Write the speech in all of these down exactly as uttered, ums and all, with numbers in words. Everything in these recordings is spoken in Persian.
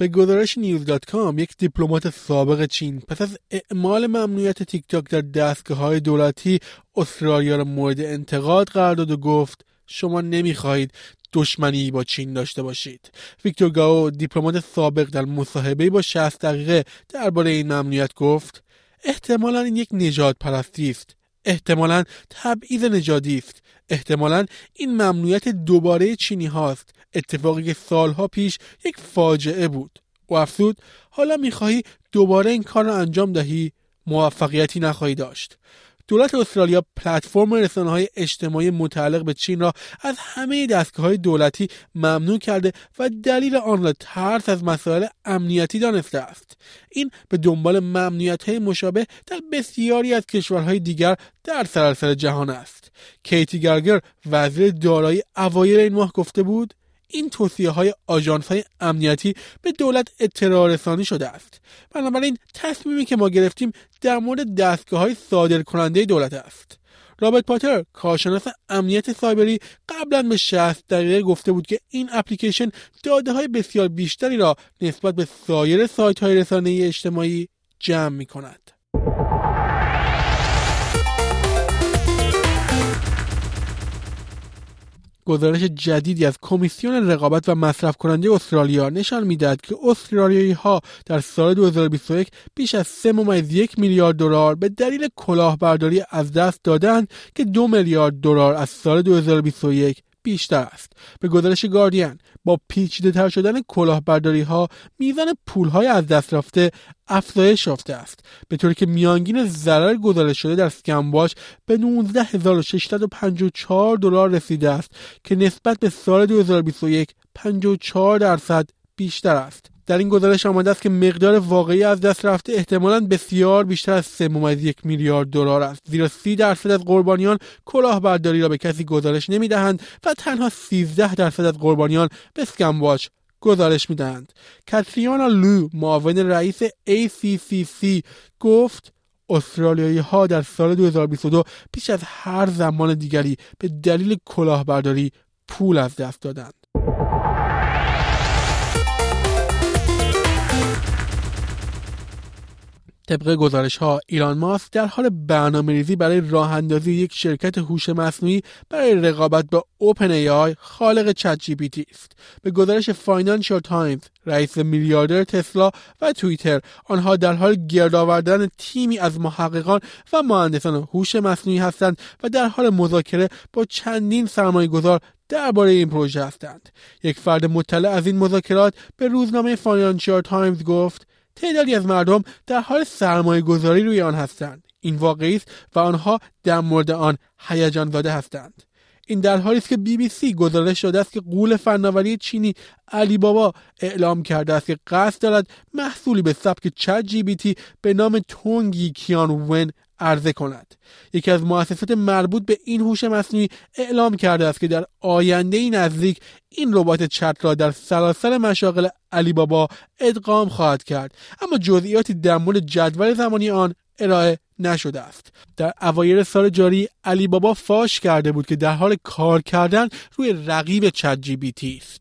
به گزارش نیوز دات کام، یک دیپلمات سابق چین پس از اعمال ممنوعیت تیک تاک در دستگاه‌های دولتی استرالیا را مورد انتقاد قرار داد و گفت شما نمی‌خواهید دشمنی با چین داشته باشید. ویکتور گاو، دیپلمات سابق، در مصاحبه‌ای با شصت دقیقه درباره این ممنوعیت گفت: احتمالاً این یک نژاد پرستی است. احتمالاً تبعیض نژادی است. احتمالاً این ممنوعیت دوباره چینی هاست. اتفاقی که سالها پیش یک فاجعه بود. و افسود، حالا میخواهی دوباره این کار را انجام دهی؟ موفقیتی نخواهی داشت. دولت استرالیا پلتفرم رسانه‌های اجتماعی متعلق به چین را از همه دستگاه‌های دولتی ممنوع کرده و دلیل آن را ترس از مسائل امنیتی دانسته است. این به دنبال ممنوعیت‌های مشابه در بسیاری از کشورهای دیگر در سراسر جهان است. کیتی گالگر، وزیر دارایی، اوایل این ماه گفته بود: این توصیه‌های آژانس‌های امنیتی به دولت اطلاع رسانی شده است. بنابراین تصمیمی که ما گرفتیم در مورد دستگاه‌های صادرکننده دولت است. رابرت پاتر، کارشناس امنیت سایبری، قبلاً به شصت دقیقه گفته بود که این اپلیکیشن داده‌های بسیار بیشتری را نسبت به سایر سایت‌های رسانه‌ای اجتماعی جمع می‌کند. گزارش جدیدی از کمیسیون رقابت و مصرف کننده استرالیا نشان می‌دهد که استرالیایی‌ها در سال دو هزار و بیست و یک بیش از سه ممیز یک میلیارد دلار به دلیل کلاهبرداری از دست دادند که دو میلیارد دلار از سال دو هزار و بیست و یک بیشتر است. به گزارش گاردین، با پیچیده‌تر شدن کلاهبرداری‌ها میزان پول‌های از دست رفته افزایش یافته است، به طوری که میانگین ضرر گزارش شده در اسکم واچ به نوزده هزار و ششصد و پنجاه و چهار دلار رسیده است که نسبت به سال دو هزار و بیست و یک پنجاه و چهار درصد بیشتر است. در این گزارش آمده است که مقدار واقعی از دست رفته احتمالاً بسیار بیشتر از سه ممیز یک میلیارد دلار است، زیرا سی درصد از قربانیان کلاهبرداری را به کسی گزارش نمی‌دهند و تنها سیزده درصد از قربانیان به اسکم واچ گزارش می‌دهند. کاترینا لو، معاون رئیس ای سی سی سی، گفت استرالیایی‌ها در سال دو هزار و بیست و دو بیش از هر زمان دیگری به دلیل کلاهبرداری پول از دست دادند. طبق گزارش‌ها، ایلان ماسک در حال برنامه‌ریزی برای راه‌اندازی یک شرکت هوش مصنوعی برای رقابت با اوپن ای آی، خالق چت جی پی تی است. به گزارش فاینانشال تایمز، رئیس میلیاردر تسلا و توییتر، آنها در حال گرد آوردن تیمی از محققان و مهندسان هوش مصنوعی هستند و در حال مذاکره با چندین سرمایه‌گذار درباره این پروژه هستند. یک فرد مطلع از این مذاکرات به روزنامه فاینانشال تایمز گفت: تعدادی از مردم در حال سرمایه گذاری روی آن هستند. این واقعی است و آنها در مورد آن هیجان زده هستند. این در حالی است که بی بی سی گزارش داده است که غول فناوری چینی علیبابا اعلام کرده است که قصد دارد محصولی به سبک چت جی پی تی به نام تونگی کیانون عرضه کند. یکی از مؤسسات مربوط به این هوش مصنوعی اعلام کرده است که در آینده نزدیک این ربات چت را در سراسر مشاغل علیبابا ادغام خواهد کرد، اما جزئیاتی در مورد جدول زمانی آن ارائه نشده است. در اوایل سال جاری، علیبابا فاش کرده بود که در حال کار کردن روی رقیب چت جی پی تی است.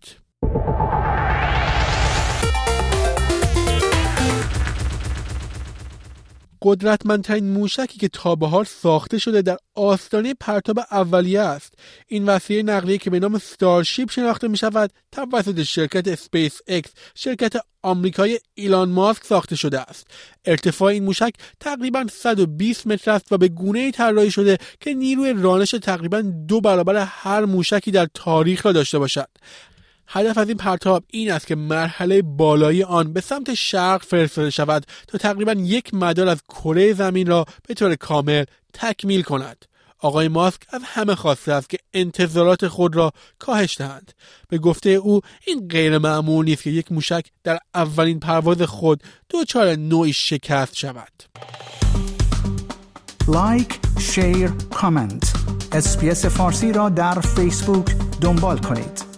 قدرتمندترین موشکی که تا به حال ساخته شده در آستانه پرتاب اولیه است. این وسیله نقلیه که به نام استارشیپ شناخته می شود، توسط شرکت اسپیس اکس، شرکت آمریکایی ایلان ماسک، ساخته شده است. ارتفاع این موشک تقریباً صد و بیست متر است و به گونه‌ای طراحی شده که نیروی رانش تقریباً دو برابر هر موشکی در تاریخ را داشته باشد. هدف از این پرتاب این است که مرحله بالایی آن به سمت شرق فرستاده شود تا تقریباً یک مدار از کره زمین را به طور کامل تکمیل کند. آقای ماسک از همه خواسته است که انتظارات خود را کاهش دهند. به گفته او این غیر معمول نیست که یک موشک در اولین پرواز خود دچار نوعی شکست شود. لایک، شیر، کامنت. اس بی اس فارسی را در فیسبوک دنبال کنید.